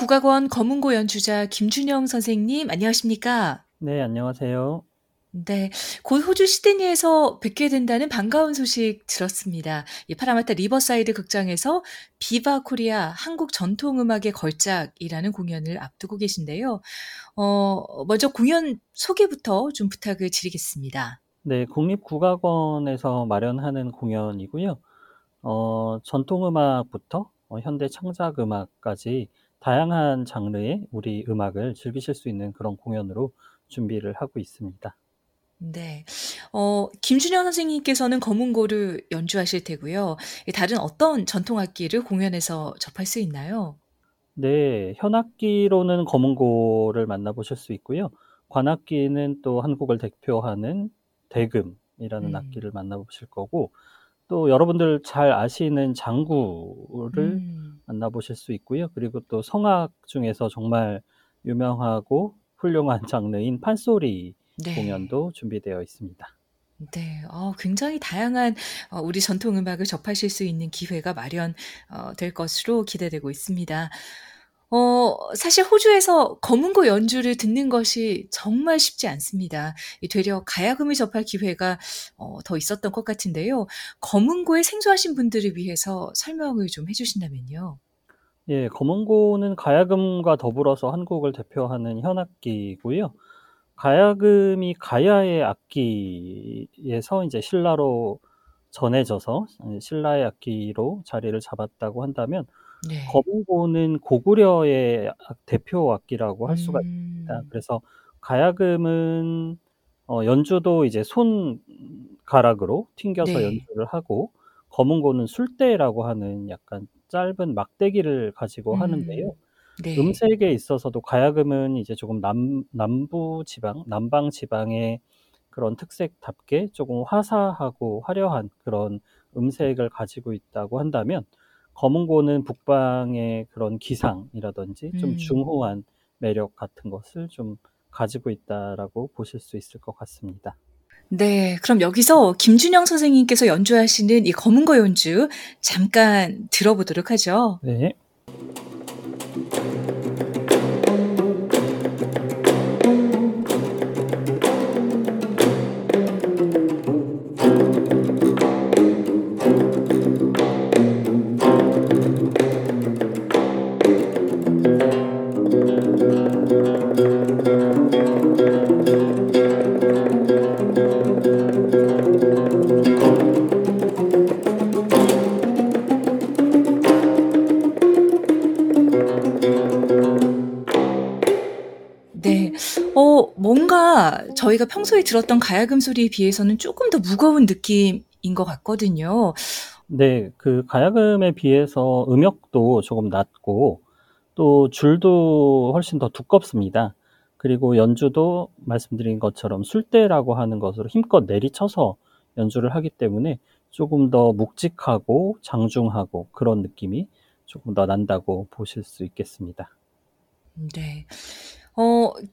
국악원 거문고 연주자 김준영 선생님, 안녕하십니까? 네, 안녕하세요. 네, 곧 호주 시드니에서 뵙게 된다는 반가운 소식 들었습니다. 이 파라마타 리버사이드 극장에서 비바 코리아 한국 전통음악의 걸작이라는 공연을 앞두고 계신데요. 먼저 공연 소개부터 좀 부탁을 드리겠습니다. 네, 국립 국악원에서 마련하는 공연이고요. 전통음악부터 현대 창작음악까지 다양한 장르의 우리 음악을 즐기실 수 있는 그런 공연으로 준비를 하고 있습니다. 네, 김준영 선생님께서는 거문고를 연주하실 테고요. 다른 어떤 전통악기를 공연에서 접할 수 있나요? 네, 현악기로는 거문고를 만나보실 수 있고요. 관악기는 또 한국을 대표하는 대금이라는 악기를 만나보실 거고, 또 여러분들 잘 아시는 장구를 만나보실 수 있고요. 그리고 또 성악 중에서 정말 유명하고 훌륭한 장르인 판소리 공연도 준비되어 있습니다. 네, 굉장히 다양한 우리 전통음악을 접하실 수 있는 기회가 마련될 것으로 기대되고 있습니다. 사실 호주에서 거문고 연주를 듣는 것이 정말 쉽지 않습니다. 되려 가야금을 접할 기회가 더 있었던 것 같은데요. 거문고에 생소하신 분들을 위해서 설명을 좀 해주신다면요. 예, 거문고는 가야금과 더불어서 한국을 대표하는 현악기고요. 가야금이 가야의 악기에서 이제 신라로 전해져서 신라의 악기로 자리를 잡았다고 한다면, 네, 거문고는 고구려의 대표 악기라고 할 수가 있습니다. 그래서 가야금은 연주도 이제 손가락으로 튕겨서 연주를 하고, 거문고는 술대라고 하는 약간 짧은 막대기를 가지고 하는데요. 네. 음색에 있어서도 가야금은 이제 조금 남방 지방의 그런 특색답게 조금 화사하고 화려한 그런 음색을 가지고 있다고 한다면, 거문고는 북방의 그런 기상이라든지 좀 중후한 매력 같은 것을 좀 가지고 있다라고 보실 수 있을 것 같습니다. 네, 그럼 여기서 김준영 선생님께서 연주하시는 이 거문고 연주 잠깐 들어보도록 하죠. 네. 저희가 평소에 들었던 가야금 소리에 비해서는 조금 더 무거운 느낌인 것 같거든요. 네, 그 가야금에 비해서 음역도 조금 낮고, 또 줄도 훨씬 더 두껍습니다. 그리고 연주도 말씀드린 것처럼 술대라고 하는 것으로 힘껏 내리쳐서 연주를 하기 때문에 조금 더 묵직하고 장중하고 그런 느낌이 조금 더 난다고 보실 수 있겠습니다. 네.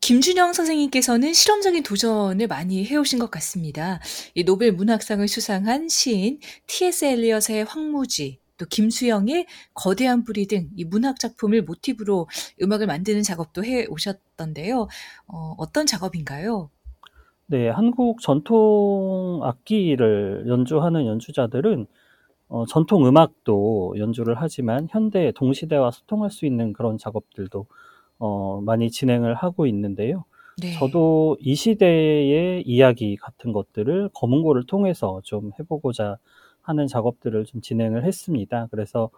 김준영 선생님께서는 실험적인 도전을 많이 해오신 것 같습니다. 이 노벨 문학상을 수상한 시인 T.S. 엘리엇의 황무지, 또 김수영의 거대한 뿌리 등 이 문학 작품을 모티브로 음악을 만드는 작업도 해오셨던데요. 어떤 작업인가요? 네, 한국 전통 악기를 연주하는 연주자들은 전통 음악도 연주를 하지만 현대 동시대와 소통할 수 있는 그런 작업들도 많이 진행을 하고 있는데요. 네. 저도 이 시대의 이야기 같은 것들을 거문고를 통해서 좀 해보고자 하는 작업들을 좀 진행을 했습니다. 그래서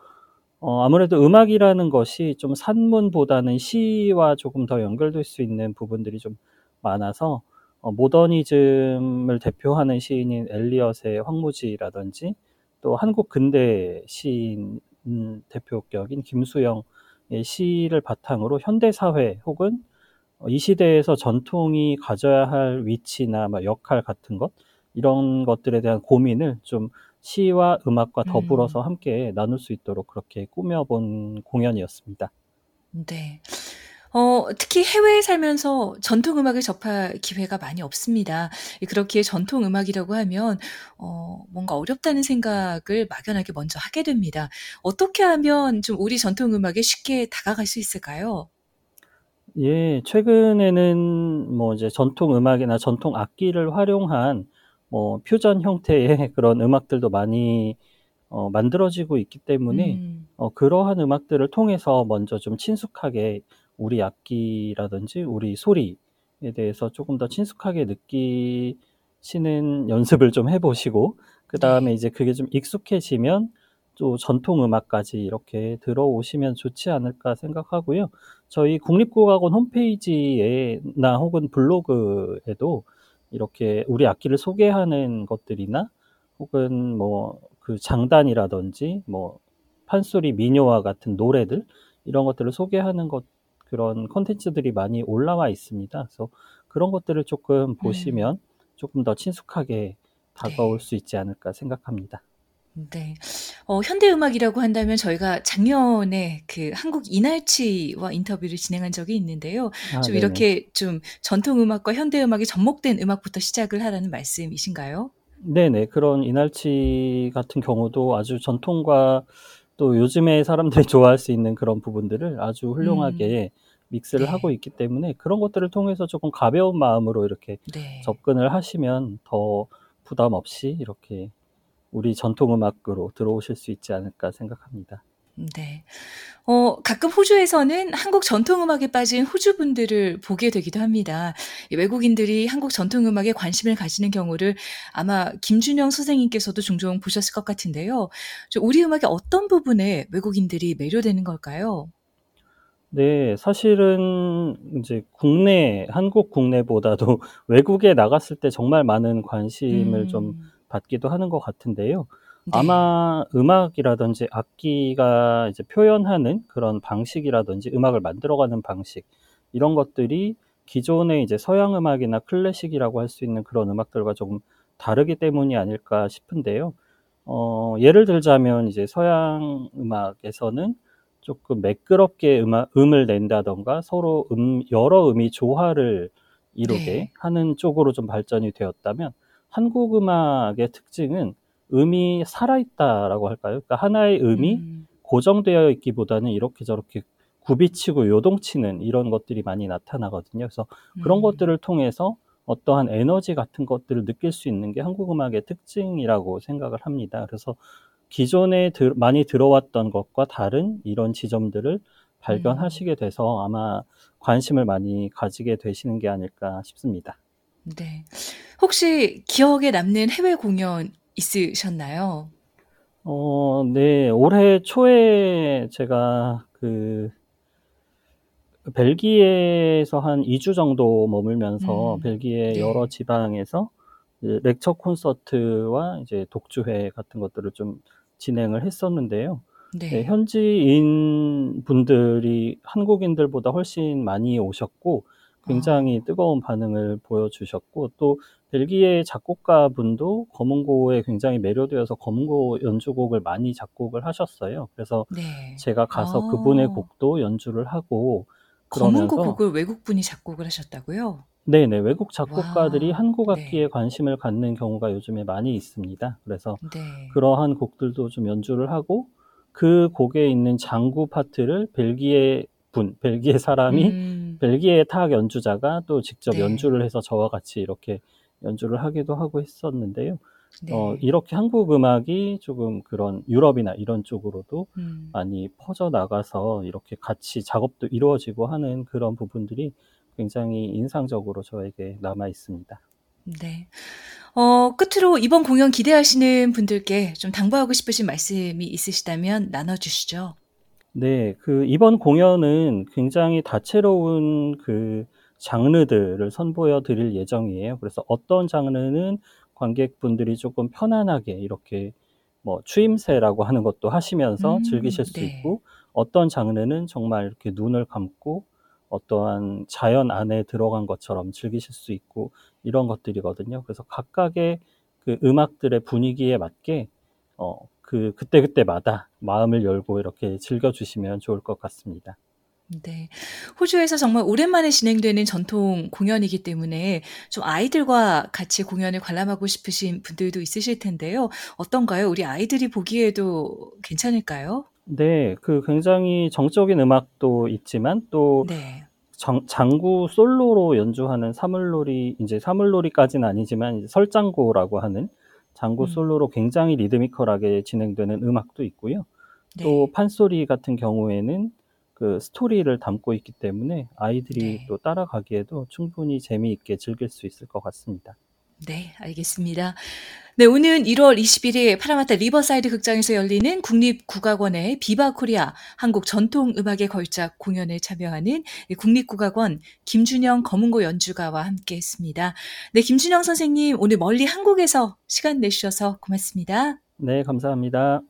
아무래도 음악이라는 것이 좀 산문보다는 시와 조금 더 연결될 수 있는 부분들이 좀 많아서, 모더니즘을 대표하는 시인인 엘리엇의 황무지라든지, 또 한국 근대 시인 대표격인 김수영 시를 바탕으로 현대사회 혹은 이 시대에서 전통이 가져야 할 위치나 역할 같은 것, 이런 것들에 대한 고민을 좀 시와 음악과 더불어서 함께 나눌 수 있도록 그렇게 꾸며본 공연이었습니다. 네. 특히 해외에 살면서 전통음악을 접할 기회가 많이 없습니다. 그렇기에 전통음악이라고 하면 뭔가 어렵다는 생각을 막연하게 먼저 하게 됩니다. 어떻게 하면 좀 우리 전통음악에 쉽게 다가갈 수 있을까요? 예, 최근에는 이제 전통 음악이나 전통 악기를 활용한 퓨전 형태의 그런 음악들도 많이 만들어지고 있기 때문에 그러한 음악들을 통해서 먼저 좀 친숙하게 우리 악기라든지 우리 소리에 대해서 조금 더 친숙하게 느끼시는 연습을 좀 해보시고, 그 다음에 이제 그게 좀 익숙해지면 또 전통 음악까지 이렇게 들어오시면 좋지 않을까 생각하고요. 저희 국립국악원 홈페이지나 혹은 블로그에도 이렇게 우리 악기를 소개하는 것들이나 혹은 그 장단이라든지 판소리, 민요와 같은 노래들, 이런 것들을 소개하는 그런 콘텐츠들이 많이 올라와 있습니다. 그래서 그런 것들을 조금 보시면 조금 더 친숙하게 다가올 수 있지 않을까 생각합니다. 네. 현대음악이라고 한다면 저희가 작년에 그 한국 이날치와 인터뷰를 진행한 적이 있는데요. 좀 이렇게 좀 전통음악과 현대음악이 접목된 음악부터 시작을 하라는 말씀이신가요? 네네. 그런 이날치 같은 경우도 아주 전통과 또 요즘에 사람들이 좋아할 수 있는 그런 부분들을 아주 훌륭하게 믹스를 하고 있기 때문에 그런 것들을 통해서 조금 가벼운 마음으로 이렇게 접근을 하시면 더 부담 없이 이렇게 우리 전통음악으로 들어오실 수 있지 않을까 생각합니다. 네. 가끔 호주에서는 한국 전통음악에 빠진 호주분들을 보게 되기도 합니다. 외국인들이 한국 전통음악에 관심을 가지는 경우를 아마 김준영 선생님께서도 종종 보셨을 것 같은데요. 우리 음악의 어떤 부분에 외국인들이 매료되는 걸까요? 네, 사실은 이제 한국 국내보다도 외국에 나갔을 때 정말 많은 관심을 좀 받기도 하는 것 같은데요. 네. 아마 음악이라든지 악기가 이제 표현하는 그런 방식이라든지 음악을 만들어가는 방식, 이런 것들이 기존의 이제 서양 음악이나 클래식이라고 할 수 있는 그런 음악들과 조금 다르기 때문이 아닐까 싶은데요. 예를 들자면 이제 서양 음악에서는 조금 매끄럽게 음을 낸다던가 서로 여러 음이 조화를 이루게 하는 쪽으로 좀 발전이 되었다면, 한국 음악의 특징은 음이 살아있다라고 할까요? 그러니까 하나의 음이 고정되어 있기보다는 이렇게 저렇게 굽이치고 요동치는 이런 것들이 많이 나타나거든요. 그래서 그런 것들을 통해서 어떠한 에너지 같은 것들을 느낄 수 있는 게 한국 음악의 특징이라고 생각을 합니다. 그래서 기존에 많이 들어왔던 것과 다른 이런 지점들을 발견하시게 돼서 아마 관심을 많이 가지게 되시는 게 아닐까 싶습니다. 네. 혹시 기억에 남는 해외 공연 있으셨나요? 네. 올해 초에 제가 벨기에에서 한 2주 정도 머물면서 벨기에 여러 지방에서 렉처 콘서트와 이제 독주회 같은 것들을 좀 진행을 했었는데요. 네, 현지인 분들이 한국인들보다 훨씬 많이 오셨고, 굉장히 뜨거운 반응을 보여주셨고, 또 벨기에 작곡가 분도 거문고에 굉장히 매료되어서 거문고 연주곡을 많이 작곡을 하셨어요. 그래서 제가 가서 그분의 곡도 연주를 하고, 그러면서 거문고 곡을 외국 분이 작곡을 하셨다고요? 네네, 외국 작곡가들이 한국 악기에 관심을 갖는 경우가 요즘에 많이 있습니다. 그래서 그러한 곡들도 좀 연주를 하고, 그 곡에 있는 장구 파트를 벨기에 사람이 벨기에 타악 연주자가 또 직접 연주를 해서 저와 같이 이렇게 연주를 하기도 하고 했었는데요. 이렇게 한국 음악이 조금 그런 유럽이나 이런 쪽으로도 많이 퍼져나가서 이렇게 같이 작업도 이루어지고 하는 그런 부분들이 굉장히 인상적으로 저에게 남아 있습니다. 네. 끝으로 이번 공연 기대하시는 분들께 좀 당부하고 싶으신 말씀이 있으시다면 나눠주시죠. 네, 이번 공연은 굉장히 다채로운 장르들을 선보여 드릴 예정이에요. 그래서 어떤 장르는 관객분들이 조금 편안하게 이렇게 추임새라고 하는 것도 하시면서 즐기실 수 있고, 어떤 장르는 정말 이렇게 눈을 감고 어떠한 자연 안에 들어간 것처럼 즐기실 수 있고, 이런 것들이거든요. 그래서 각각의 음악들의 분위기에 맞게 그때그때마다 마음을 열고 이렇게 즐겨주시면 좋을 것 같습니다. 네. 호주에서 정말 오랜만에 진행되는 전통 공연이기 때문에 좀 아이들과 같이 공연을 관람하고 싶으신 분들도 있으실 텐데요. 어떤가요? 우리 아이들이 보기에도 괜찮을까요? 네. 그 굉장히 정적인 음악도 있지만 또 네. 장구 솔로로 연주하는 사물놀이, 이제 사물놀이까지는 아니지만 이제 설장구라고 하는 장구 솔로로 굉장히 리드미컬하게 진행되는 음악도 있고요. 네. 또 판소리 같은 경우에는 그 스토리를 담고 있기 때문에 아이들이 네. 또 따라가기에도 충분히 재미있게 즐길 수 있을 것 같습니다. 네, 알겠습니다. 네, 오늘 1월 21일 파라마타 리버사이드 극장에서 열리는 국립국악원의 비바 코리아 한국 전통음악의 걸작 공연에 참여하는 국립국악원 김준영 거문고 연주가와 함께했습니다. 네, 김준영 선생님 오늘 멀리 한국에서 시간 내주셔서 고맙습니다. 네, 감사합니다.